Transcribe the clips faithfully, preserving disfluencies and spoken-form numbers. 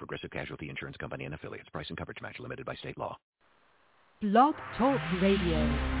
Progressive Casualty Insurance Company and Affiliates. Price and coverage match limited by state law. Blog Talk Radio.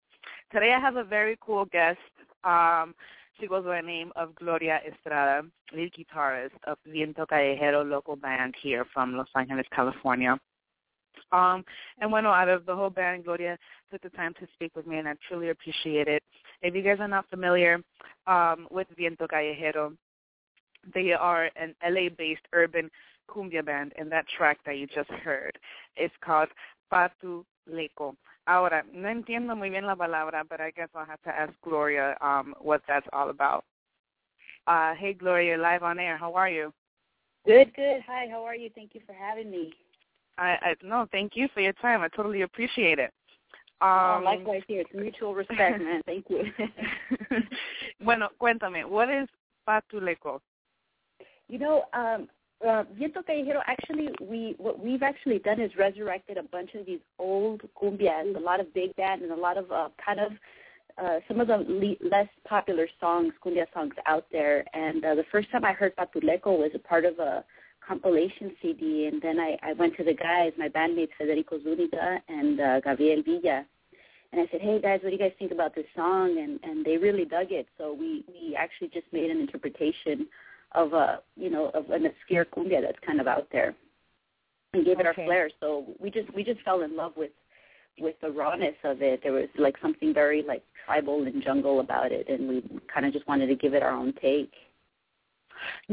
Today I have a very cool guest. Um, she goes by the name of Gloria Estrada, lead guitarist of Viento Callejero local band here from Los Angeles, California. Um, and bueno, out of the whole band, Gloria took the time to speak with me, and I truly appreciate it. If you guys are not familiar um, with Viento Callejero, they are an L A-based urban cumbia band, and that track that you just heard is called Patu Leco. Ahora, no entiendo muy bien la palabra, but I guess I'll have to ask Gloria um, what that's all about. Uh, hey, Gloria, live on air. How are you? Good, good. Hi, how are you? Thank you for having me. I, I No, thank you for your time. I totally appreciate it. Um, oh, likewise here. It's mutual respect, man. Thank you. Bueno, cuéntame, what is Patu Leco? You know, um, uh, Viento Callejero, actually, we what we've actually done is resurrected a bunch of these old cumbias, a lot of big band and a lot of uh, kind of uh, some of the le- less popular songs, cumbia songs out there. And uh, the first time I heard Patu Leco was a part of a compilation C D, and then I, I went to the guys, my bandmates Federico Zuniga and uh, Gabriel Villa, and I said, hey guys, what do you guys think about this song? And, and they really dug it, so we, we actually just made an interpretation of a, you know, of an obscure cumbia that's kind of out there, and gave it okay. our flair. So we just we just fell in love with with the rawness of it. There was like something very like tribal and jungle about it, and we kind of just wanted to give it our own take.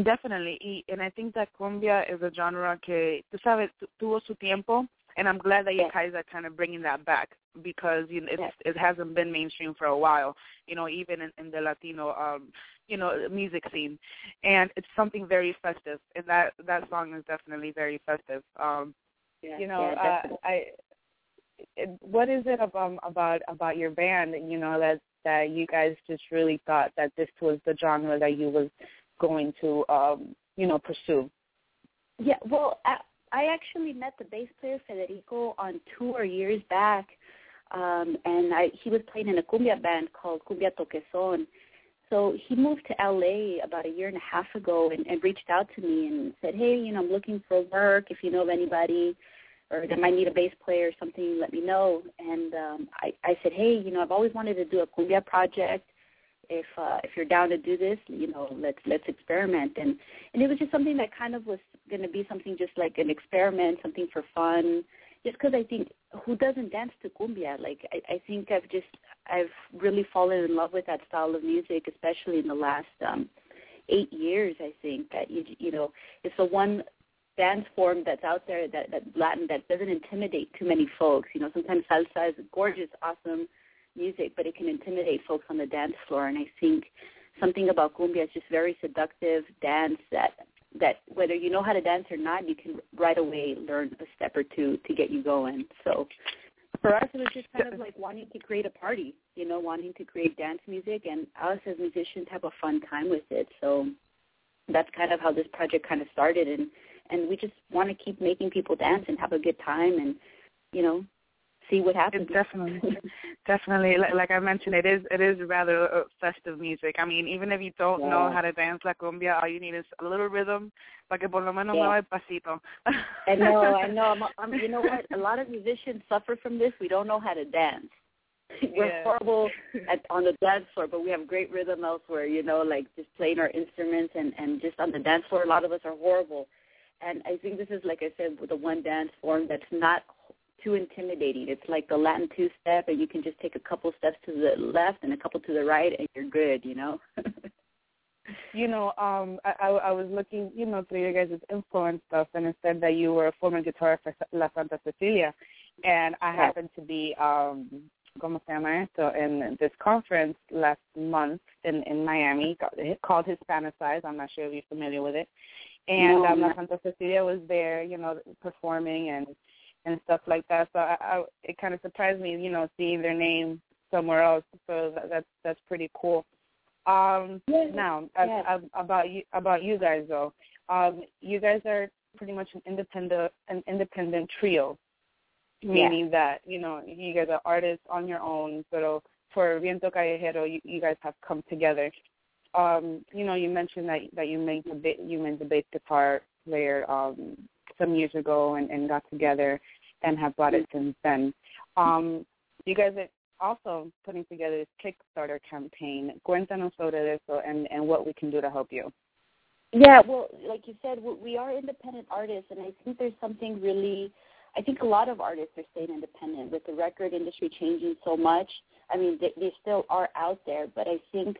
Definitely, and I think that cumbia is a genre que, tú sabes, tuvo su tiempo, and I'm glad that you yes. guys are kind of bringing that back, because you know, it's, yes. it hasn't been mainstream for a while, you know, even in, in the Latino, um, you know, music scene, and it's something very festive, and that, that song is definitely very festive. Um, yeah, you know, yeah, uh, I, what is it about, about about your band, you know, that that you guys just really thought that this was the genre that you was going to, um, you know, pursue? Yeah, well, I, I actually met the bass player Federico on tour years back, um, and I, he was playing in a cumbia band called Cumbia Toquezón. So he moved to L A about a year and a half ago and, and reached out to me and said, hey, you know, I'm looking for work. If you know of anybody or that might need a bass player or something, let me know. And um, I, I said, hey, you know, I've always wanted to do a cumbia project. If uh, if you're down to do this, you know, let's let's experiment. And, and it was just something that kind of was going to be something just like an experiment, something for fun, just because I think who doesn't dance to cumbia? Like I, I think I've just I've really fallen in love with that style of music, especially in the last um, eight years. I think that you you know it's the one dance form that's out there that, that Latin that doesn't intimidate too many folks. You know, sometimes salsa is gorgeous, awesome music, but it can intimidate folks on the dance floor, and I think something about cumbia is just very seductive dance that that whether you know how to dance or not, you can right away learn a step or two to get you going. So for us, it was just kind of like wanting to create a party, you know, wanting to create dance music, and us as musicians have a fun time with it. So that's kind of how this project kind of started, and, and we just want to keep making people dance and have a good time and, you know, see what happens. It definitely, definitely. Like I mentioned, it is it is rather festive music. I mean, even if you don't yeah. know how to dance la cumbia, all you need is a little rhythm, para que por lo menos mueva el pasito. I know, I know. I'm, I'm, you know what? A lot of musicians suffer from this. We don't know how to dance. We're yeah. horrible at, on the dance floor, but we have great rhythm elsewhere. You know, like just playing our instruments and, and just on the dance floor. A lot of us are horrible, and I think this is, like I said, the one dance form that's not too intimidating. It's like the Latin two-step, and you can just take a couple steps to the left and a couple to the right, and you're good, you know? You know, um, I, I, I was looking, you know, through your guys' influence stuff, and it said that you were a former guitarist for La Santa Cecilia, and I yeah. happened to be, um, como se llama esto, in this conference last month in, in Miami called Hispanicize. I'm not sure if you're familiar with it. And no, um, La Santa Cecilia was there, you know, performing and and stuff like that, so I, I, it kind of surprised me, you know, seeing their name somewhere else, so that, that's that's pretty cool. Um, yes, now, yes. I, I, about you about you guys, though, um, you guys are pretty much an independent, an independent trio, meaning yes. that, you know, you guys are artists on your own, but for Viento Callejero, you, you guys have come together. Um, you know, you mentioned that, that you made the, you made the bass guitar player um, some years ago and, and got together and have brought it since then. Um, you guys are also putting together this Kickstarter campaign. Cuéntanos sobre eso and, and what we can do to help you. Yeah, well, like you said, we are independent artists, and I think there's something really, I think a lot of artists are staying independent with the record industry changing so much. I mean, they, they still are out there, but I think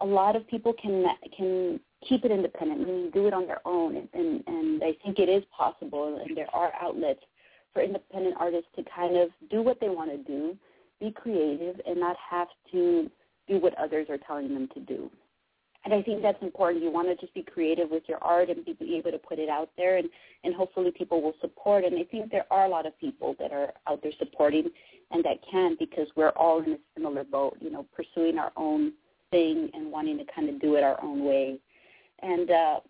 a lot of people can can keep it independent and do it on their own, and, and I think it is possible, and there are outlets for independent artists to kind of do what they want to do, be creative, and not have to do what others are telling them to do. And I think that's important. You want to just be creative with your art and be able to put it out there, and, and hopefully people will support. And I think there are a lot of people that are out there supporting and that can, because we're all in a similar boat, you know, pursuing our own thing and wanting to kind of do it our own way. And uh,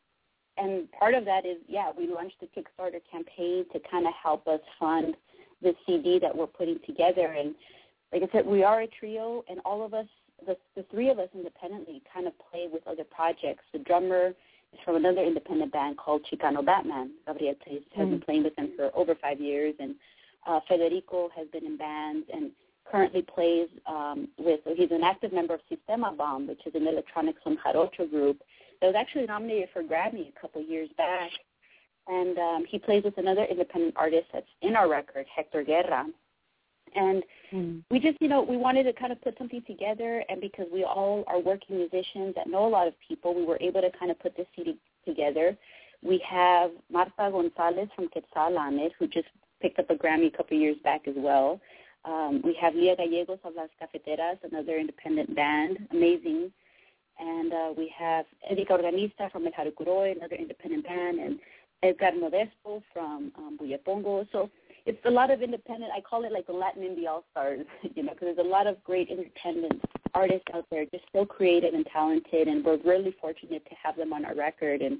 and part of that is, yeah, we launched the Kickstarter campaign to kind of help us fund the C D that we're putting together. And like I said, we are a trio, and all of us, The, the three of us independently kind of play with other projects. The drummer is from another independent band called Chicano Batman. Gabriel has mm. been playing with them for over five years, and uh, Federico has been in bands and currently plays um, with, he's an active member of Sistema Bomb, which is an electronic son jarocho group that was actually nominated for Grammy a couple years back. And um, he plays with another independent artist that's in our record, Hector Guerra. And we just, you know, we wanted to kind of put something together, and because we all are working musicians that know a lot of people, we were able to kind of put this C D together. We have Martha Gonzalez from Quetzal on it, who just picked up a Grammy a couple of years back as well. Um, we have Leah Gallegos of Las Cafeteras, another independent band, amazing. And uh, we have Eddika Organista from El Haru-Kuroi, another independent band, and Edgar Modesto from um, Buya Pongo. So it's a lot of independent, I call it like the Latin Indie All-Stars, you know, because there's a lot of great independent artists out there, just so creative and talented, and we're really fortunate to have them on our record. And,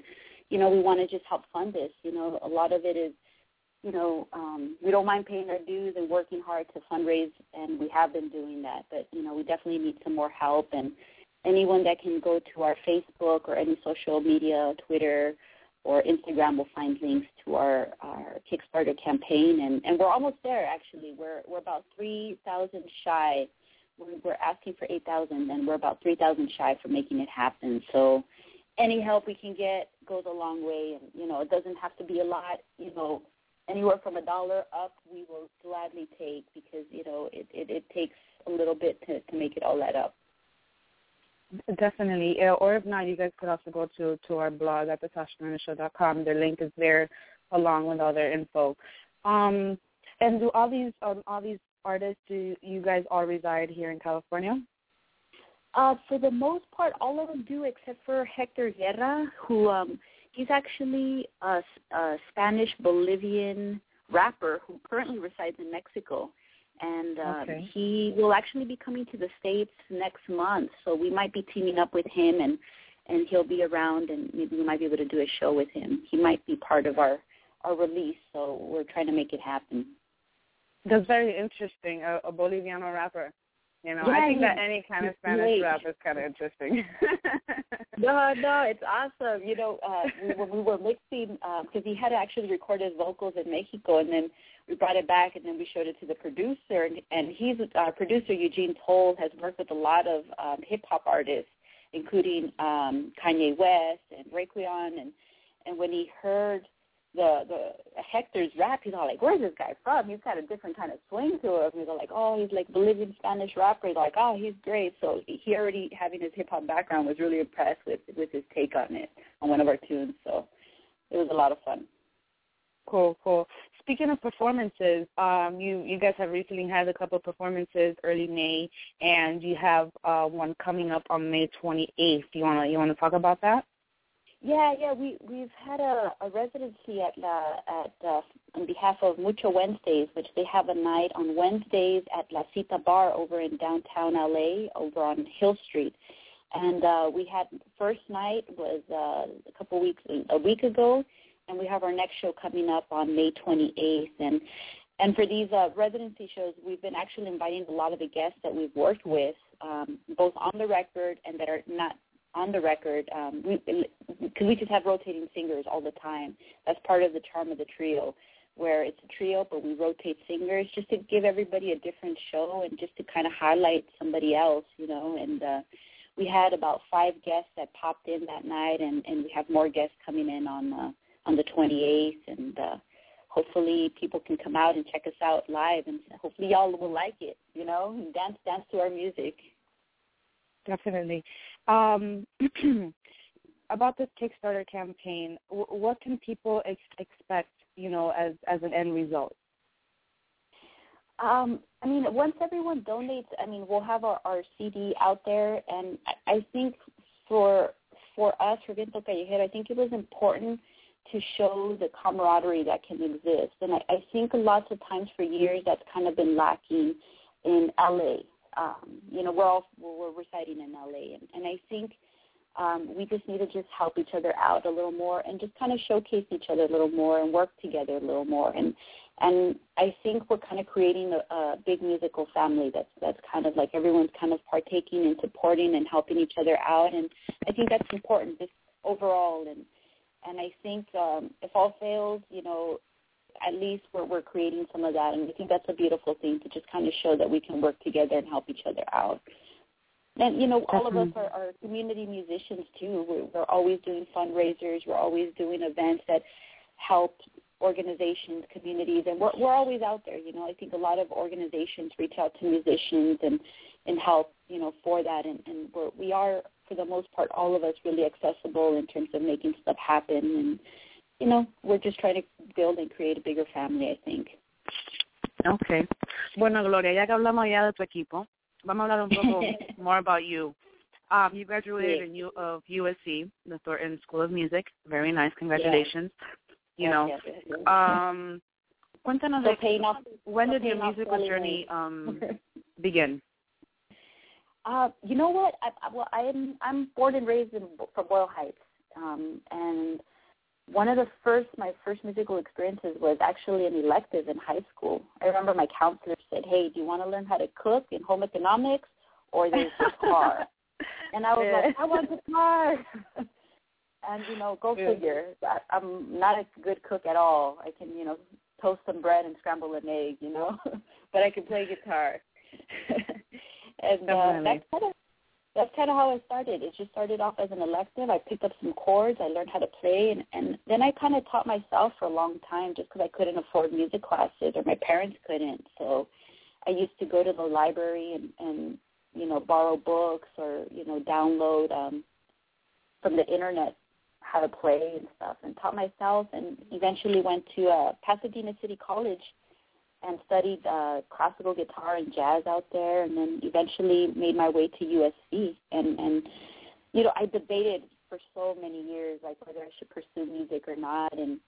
you know, we want to just help fund this. You know, a lot of it is, you know, um, we don't mind paying our dues and working hard to fundraise, and we have been doing that. But, you know, we definitely need some more help, and anyone that can go to our Facebook or any social media, Twitter, or Instagram will find links to our, our Kickstarter campaign. And, and we're almost there, actually. We're we're about three thousand shy. We're asking for eight thousand, and we're about three thousand shy for making it happen. So any help we can get goes a long way. And, you know, it doesn't have to be a lot. You know, anywhere from a dollar up we will gladly take, because, you know, it, it, it takes a little bit to, to make it all add up. Definitely. Or if not, you guys could also go to, to our blog at the sasha marina show dot com. Their link is there along with all their info. Um, and do all these um, all these artists, do you guys all reside here in California? Uh, for the most part, all of them do, except for Hector Guerra, who um, he's actually a, a Spanish-Bolivian rapper who currently resides in Mexico. And um, okay. he will actually be coming to the States next month, so we might be teaming up with him, and, and he'll be around, and maybe we might be able to do a show with him. He might be part of our, our release, so we're trying to make it happen. That's very interesting, a, a Boliviano rapper. You know, yeah, I think that any kind of Spanish rap is kind of interesting. no, no, it's awesome. You know, uh, we, were, we were mixing, because um, he had actually recorded vocals in Mexico, and then we brought it back, and then we showed it to the producer. And, and he's our uh, producer, Eugene Toll, has worked with a lot of um, hip-hop artists, including um, Kanye West and Rayquion. And, and when he heard The, the Hector's rap, he's all like, where's this guy from? He's got a different kind of swing to him. He's all like, oh, he's like Bolivian Spanish rapper. He's like, oh, he's great. So he already, having his hip-hop background, was really impressed with, with his take on it, on one of our tunes. So it was a lot of fun. Cool, cool. Speaking of performances, um, you, you guys have recently had a couple of performances early May, and you have uh, one coming up on May twenty-eighth. You wanna you wanna talk about that? Yeah, yeah, we, we've had a, a residency at La, at uh, on behalf of Mucho Wednesdays, which they have a night on Wednesdays at La Cita Bar over in downtown L A, over on Hill Street. And uh, we had, the first night was uh, a couple weeks, a week ago, and we have our next show coming up on May twenty-eighth. And, and for these uh, residency shows, we've been actually inviting a lot of the guests that we've worked with, um, both on the record and that are not on the record, um, we, because we just have rotating singers all the time. That's part of the charm of the trio, where it's a trio, but we rotate singers just to give everybody a different show and just to kind of highlight somebody else, you know. And uh, we had about five guests that popped in that night, and, and we have more guests coming in on uh, on the twenty-eighth, and uh, hopefully people can come out and check us out live, and hopefully y'all will like it, you know, and dance, dance to our music. Definitely. Um, about this Kickstarter campaign, w- what can people ex- expect, you know, as, as an end result? Um, I mean, once everyone donates, I mean, we'll have our, our C D out there, and I, I think for for us, for Viento Callejero, I think it was important to show the camaraderie that can exist. And I, I think lots of times for years that's kind of been lacking in L A. Um, you know, we're all we're residing in L A, and, and I think um, we just need to just help each other out a little more and just kind of showcase each other a little more and work together a little more. And and I think we're kind of creating a, a big musical family that's that's kind of like everyone's kind of partaking and supporting and helping each other out. And I think that's important just overall. And and I think um, if all fails, you know, at least we're, we're creating some of that, and I think that's a beautiful thing to just kind of show that we can work together and help each other out. And, you know, all of us are, are community musicians, too. We're, we're always doing fundraisers. We're always doing events that help organizations, communities, and we're, we're always out there. You know, I think a lot of organizations reach out to musicians and, and help, you know, for that, and, and we're, we are, for the most part, all of us really accessible in terms of making stuff happen, and you know, we're just trying to build and create a bigger family, I think. Okay. Bueno, Gloria, ya que hablamos ya de tu equipo, vamos a hablar un poco more about you. Um, you graduated yes. in U of U S C, the Thornton School of Music. Very nice. Congratulations. Yes. You know, yes, yes, yes. Um, cuéntanos so de, off, when so did your musical journey um, begin? Uh, you know what? I, I, well, I'm I'm born and raised in from Boyle Heights, um, and one of the first, my first musical experiences was actually an elective in high school. I remember my counselor said, hey, do you want to learn how to cook in home economics or there's guitar? And I was yeah. like, I want guitar. And, you know, go yeah. figure. I, I'm not a good cook at all. I can, you know, toast some bread and scramble an egg, you know, but I can play guitar. And uh, that's kind of. That's kind of how I started. It just started off as an elective. I picked up some chords. I learned how to play. And, and then I kind of taught myself for a long time just because I couldn't afford music classes or my parents couldn't. So I used to go to the library and, and you know, borrow books or, you know, download um, from the Internet how to play and stuff and taught myself and eventually went to uh, Pasadena City College and studied uh, classical guitar and jazz out there, and then eventually made my way to U S C. And, and, you know, I debated for so many years, like, whether I should pursue music or not. And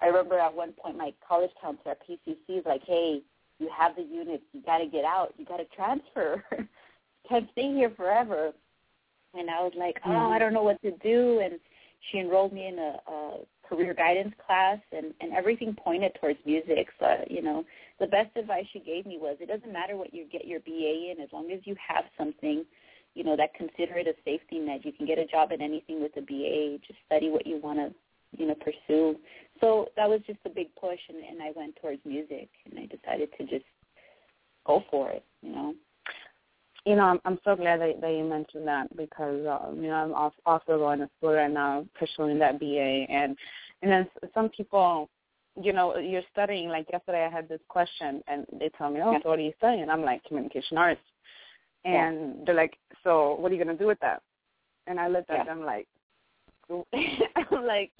I remember at one point my college counselor at P C C was like, hey, you have the units. You got to get out. You got to transfer. You can't stay here forever. And I was like, oh, I don't know what to do. And she enrolled me in a, a career guidance class, and, and everything pointed towards music. So, you know, the best advice she gave me was it doesn't matter what you get your B A in, as long as you have something, you know, that consider it a safety net. You can get a job in anything with a B A. Just study what you want to, you know, pursue. So that was just a big push, and, and I went towards music, and I decided to just go for it, you know. You know, I'm, I'm so glad that, that you mentioned that because, uh, you know, I'm also going to school right now, pursuing that B A. And, and then some people, you know, you're studying. Like yesterday I had this question, and they tell me, oh, yeah. so what are you studying? I'm like, communication arts. And yeah. they're like, so what are you going to do with that? And I looked at yeah. them like, I'm like,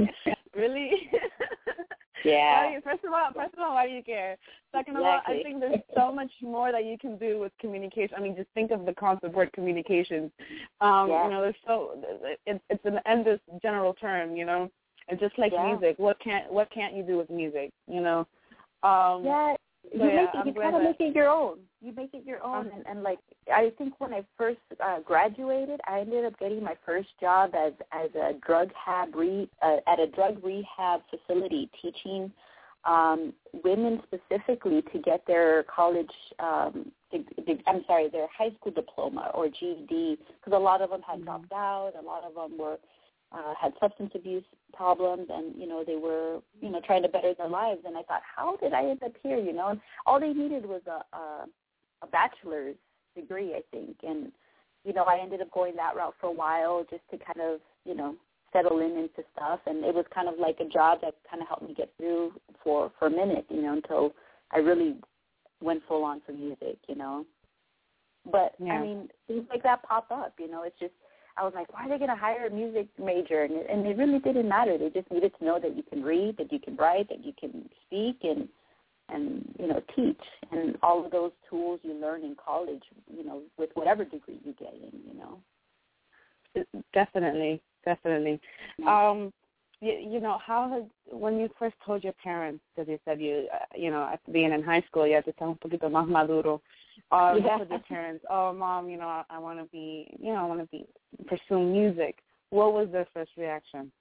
really? Yeah. Why, first of all, first of all, why do you care? Second of exactly. all, I think there's so much more that you can do with communication. I mean, just think of the concept word communications. Um, yeah. You know, there's so it, it's an endless general term. You know, and just like yeah. music, what can't what can't you do with music? You know. Um, yeah. So you yeah, make it, you kind of make it your own. You make it your own, um, and, and like I think when I first uh, graduated, I ended up getting my first job as as a drug hab re, uh, at a drug rehab facility, teaching um, women specifically to get their college, um, I'm sorry, their high school diploma or G E D, because a lot of them had mm-hmm. dropped out, a lot of them were. Uh, had substance abuse problems, and, you know, they were, you know, trying to better their lives. And I thought, how did I end up here, you know? And all they needed was a, a, a bachelor's degree, I think. And, you know, I ended up going that route for a while just to kind of, you know, settle in into stuff. And it was kind of like a job that kind of helped me get through for, for a minute, you know, until I really went full on for music, you know. But, yeah. I mean, things like that pop up, you know. It's just, I was like, why are they going to hire a music major? And, and it really didn't matter. They just needed to know that you can read, that you can write, that you can speak, and, and you know, teach. And all of those tools you learn in college, you know, with whatever degree you get in, you know. Definitely, definitely. Um, you, you know, how had, when you first told your parents, because you said you, uh, you know, being in high school, you had to tell un poquito más maduro. Uh, yeah. With your parents, oh, Mom, you know, I, I want to be, you know, I want to be pursuing music. What was their first reaction?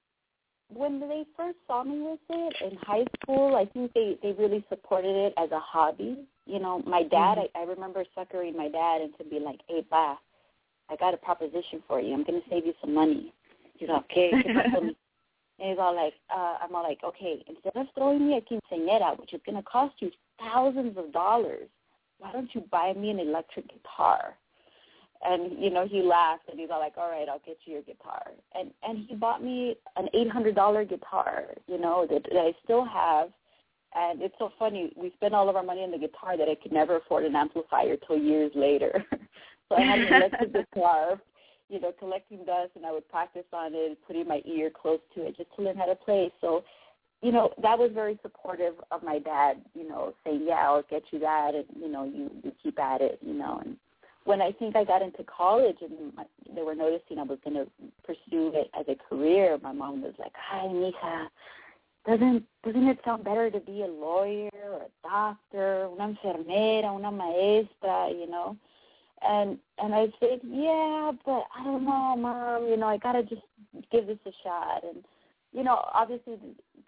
When they first saw me with it in high school, I think they, they really supported it as a hobby. You know, my dad, mm-hmm. I, I remember suckering my dad into being like, hey, pa, I got a proposition for you. I'm going to save you some money. He's like, okay. And he's all like, uh, I'm all like, okay, instead of throwing me a quinceañera, which is going to cost you thousands of dollars, why don't you buy me an electric guitar? And, you know, he laughed, and he's all like, all right, I'll get you your guitar. And and he bought me an eight hundred dollars guitar, you know, that, that I still have. And it's so funny. We spent all of our money on the guitar that I could never afford an amplifier till years later. So I had an electric guitar, you know, collecting dust, and I would practice on it, putting my ear close to it just to learn how to play. So, you know, that was very supportive of my dad, you know, saying, yeah, I'll get you that, and, you know, you, you keep at it, you know. And when I think I got into college and my, they were noticing I was going to pursue it as a career, my mom was like, hi, mija, doesn't, doesn't it sound better to be a lawyer or a doctor, una enfermera, una maestra, you know? And and I said, yeah, but I don't know, Mom, you know, I got to just give this a shot. And, you know, obviously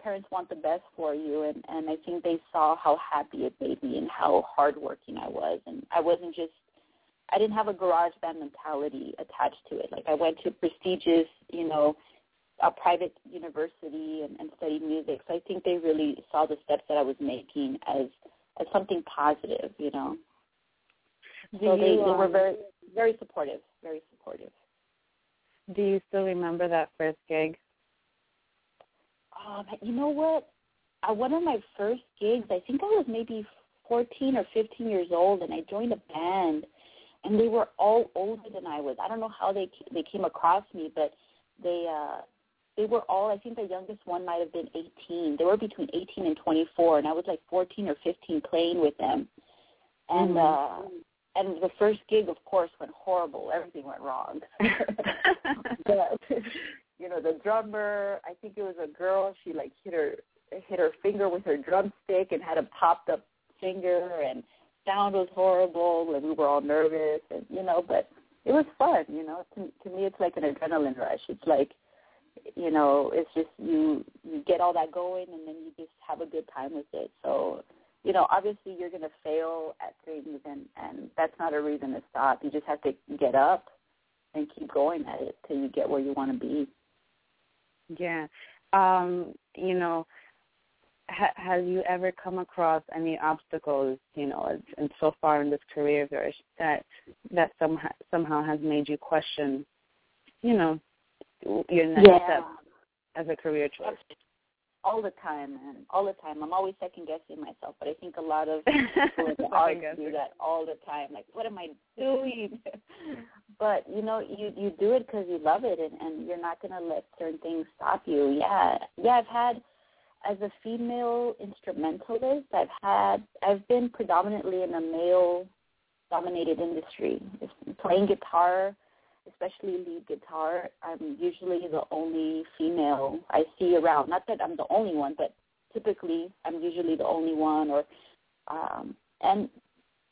parents want the best for you, and, and I think they saw how happy it made me and how hardworking I was. And I wasn't just, I didn't have a garage band mentality attached to it. Like I went to prestigious, you know, a private university and, and studied music. So I think they really saw the steps that I was making as, as something positive, you know. Do so you, they, they were very, very supportive, very supportive. Do you still remember that first gig? Um, you know what? At one of my first gigs, I think I was maybe fourteen or fifteen years old, and I joined a band, and they were all older than I was. I don't know how they they came across me, but they uh, they were all, I think the youngest one might have been eighteen. They were between eighteen and twenty-four, and I was like fourteen or fifteen playing with them. And mm-hmm. uh, and the first gig, of course, went horrible. Everything went wrong. But, you know, the drummer, I think it was a girl, she, like, hit her hit her finger with her drumstick and had a popped-up finger, and sound was horrible, and we were all nervous, and, you know, but it was fun, you know. To, to me, it's like an adrenaline rush. It's like, you know, it's just you, you get all that going, and then you just have a good time with it. So, you know, obviously you're going to fail at things, and, and that's not a reason to stop. You just have to get up and keep going at it till you get where you want to be. Yeah. Um, you know, ha- have you ever come across any obstacles, you know, and so far in this career of yours that, that somehow, somehow has made you question, you know, your next yeah. step as a career choice? All the time, man. All the time. I'm always second-guessing myself, but I think a lot of people in the audience do that all the time. Like, what am I doing? But, you know, you, you do it because you love it, and, and you're not going to let certain things stop you. Yeah. Yeah, I've had, as a female instrumentalist, I've had, I've been predominantly in a male-dominated industry. It's playing guitar, especially lead guitar, I'm usually the only female I see around. Not that I'm the only one, but typically I'm usually the only one. Or um, and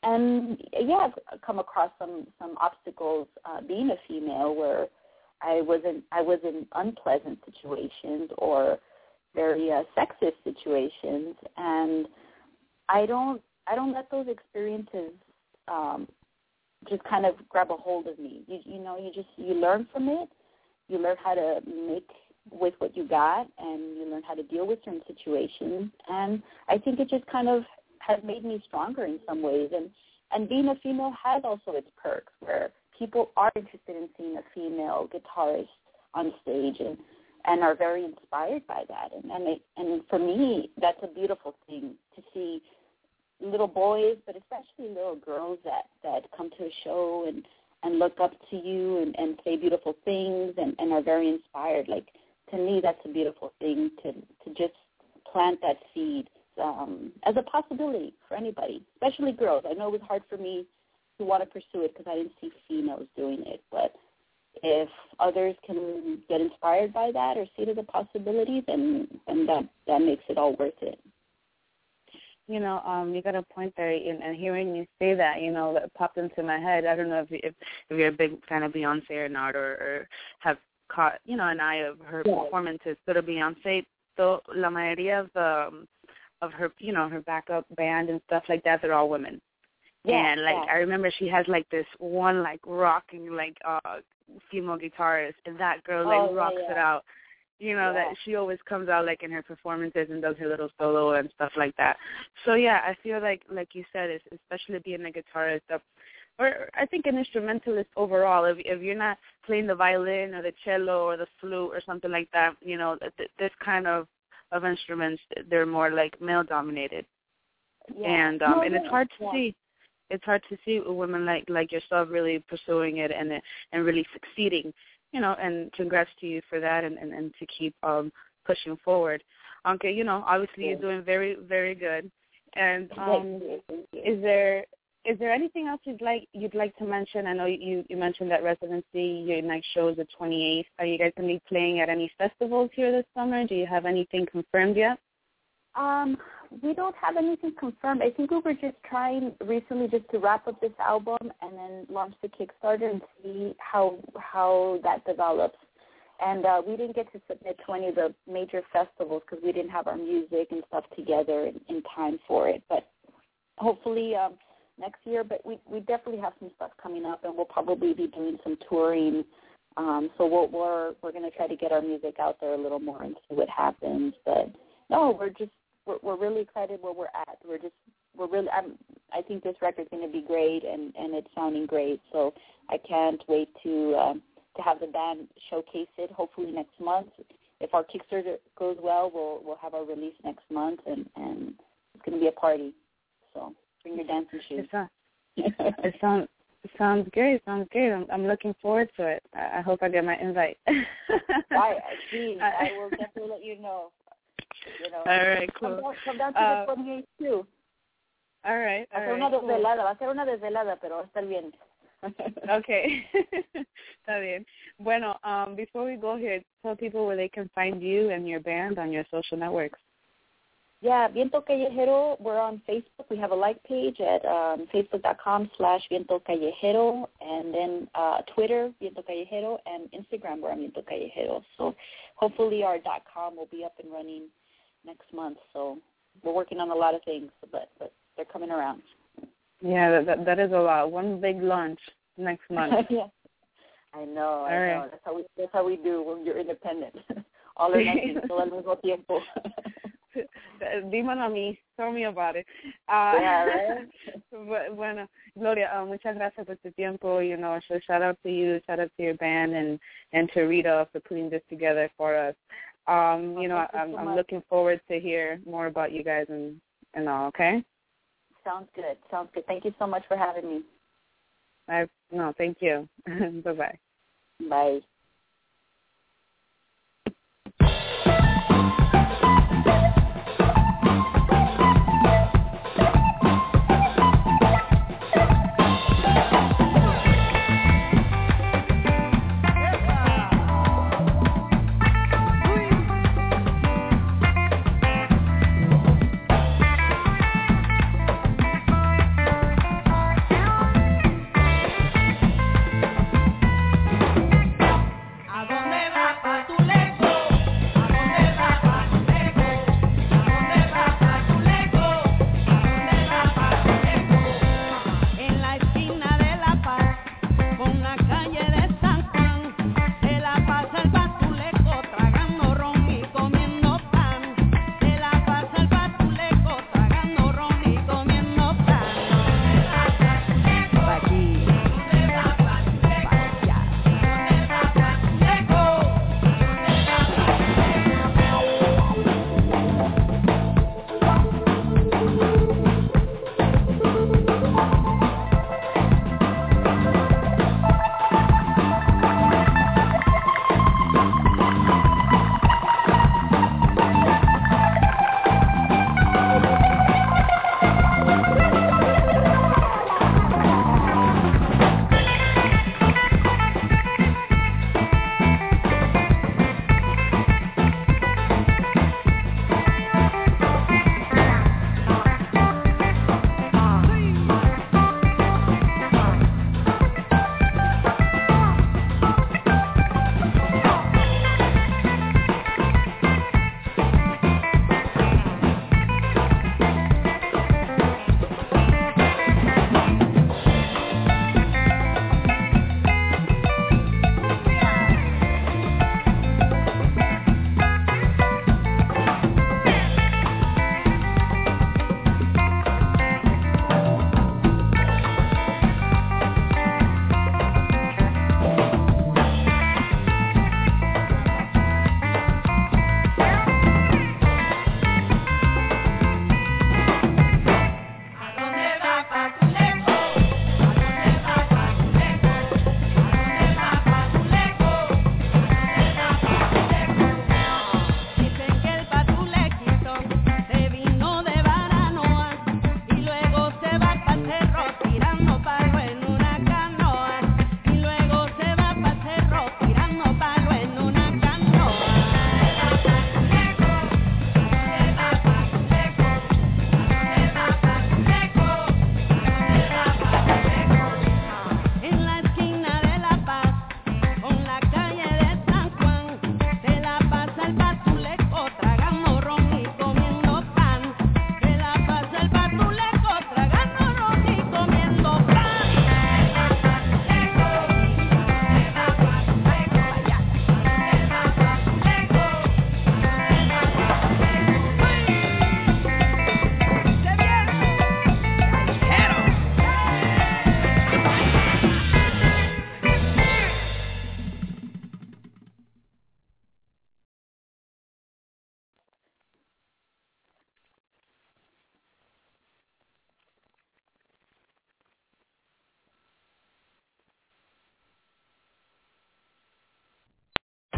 and yeah, I've come across some some obstacles uh, being a female, where I wasn't I was in unpleasant situations or very uh, sexist situations, and I don't I don't let those experiences Um, just kind of grab a hold of me. You, you know, you just, you learn from it. You learn how to make with what you got, and you learn how to deal with certain situations. And I think it just kind of has made me stronger in some ways. And, and being a female has also its perks, where people are interested in seeing a female guitarist on stage and, and are very inspired by that. And, and, it, and for me, that's a beautiful thing to see little boys, but especially little girls that, that come to a show and, and look up to you and, and say beautiful things and, and are very inspired. Like, to me, that's a beautiful thing to to just plant that seed um, as a possibility for anybody, especially girls. I know it was hard for me to want to pursue it because I didn't see females doing it, but if others can get inspired by that or see it as a possibility, then, then that, that makes it all worth it. You know, um, you got a point there, and, and hearing you say that, you know, that popped into my head. I don't know if if, if you're a big fan of Beyonce or not, or, or have caught, you know, an eye of her yeah. performances. But Beyonce, so la mayoría of um, of her, you know, her backup band and stuff like that, they're all women. Yeah, and like yeah. I remember, she has like this one like rocking like uh, female guitarist, and that girl like oh, rocks yeah. it out. You know, yeah. that she always comes out, like, in her performances and does her little solo and stuff like that. So, yeah, I feel like, like you said, it's, especially being a guitarist, or, or I think an instrumentalist overall, if, if you're not playing the violin or the cello or the flute or something like that, you know, th- this kind of, of instruments, they're more, like, male-dominated. Yeah. And um, no, and it's hard to yeah. see. It's hard to see women like, like yourself really pursuing it and and really succeeding. You know, and congrats to you for that, and, and, and to keep um, pushing forward. Okay, you know, obviously yeah. you're doing very, very good. And um, thank you, thank you. is there is there anything else you'd like you'd like to mention? I know you, you mentioned that residency, your next show is the twenty-eighth. Are you guys going to be playing at any festivals here this summer? Do you have anything confirmed yet? Um, we don't have anything confirmed. I think we were just trying recently just to wrap up this album and then launch the Kickstarter and see how how that develops. And uh, we didn't get to submit to any of the major festivals because we didn't have our music and stuff together in, in time for it. But hopefully um, next year. But we, we definitely have some stuff coming up, and we'll probably be doing some touring. Um, so we'll, we're we're going to try to get our music out there a little more and see what happens. But no, we're just. We're, we're really excited where we're at. We're just, we're really, I'm, I think this record's going to be great, and, and it's sounding great. So I can't wait to um, to have the band showcase it, hopefully next month. If our Kickstarter goes well, we'll we'll have our release next month, and, and it's going to be a party. So bring your dancing shoes. It sounds, it sounds, it sounds great. It sounds great. I'm, I'm looking forward to it. I, I hope I get my invite. I, geez, I will definitely let you know. You know, all right, cool. Come down, come down to uh, the twenty-eighth too. All right, all right. Va a ser una desvelada, va a ser una desvelada, pero va a estar bien. Okay, está bien. Bueno, um, before we go here, tell people where they can find you and your band on your social networks. Yeah, Viento Callejero, we're on Facebook. We have a like page at um, facebook.com slash Viento Callejero, and then uh, Twitter, Viento Callejero, and Instagram, we're on Viento Callejero. So hopefully our .com will be up and running next month. So we're working on a lot of things, but, but they're coming around. Yeah, that, that is a lot. One big launch next month. Yeah. I know, All I right. know. That's how, we, that's how we do when you're independent. All or nothing, todo al mismo tiempo. Dímelo a mí, tell me about it. Uh, yeah, right? But, bueno, Gloria, uh, muchas gracias por tu tiempo. You know, so shout out to you, shout out to your band, and, and to Rita for putting this together for us. Um, you oh, know, I'm, you so I'm looking forward to hear more about you guys and, and all, okay? Sounds good, sounds good. Thank you so much for having me. I, no, thank you. Bye-bye. Bye.